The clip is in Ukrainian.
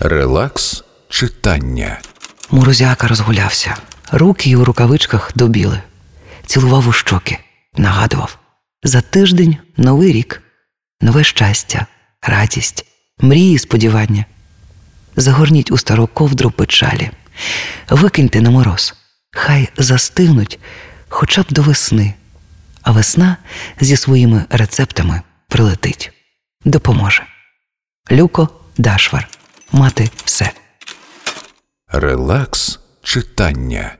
Релакс читання. Мурозяка розгулявся. Руки й у рукавичках добіли. Цілував у щоки. Нагадував. За тиждень новий рік. Нове щастя, радість, мрії і сподівання. Загорніть у стару ковдру печалі. Викиньте на мороз. Хай застигнуть хоча б до весни. А весна зі своїми рецептами прилетить. Допоможе. Люко Дашвар. Мати все. Релакс читання.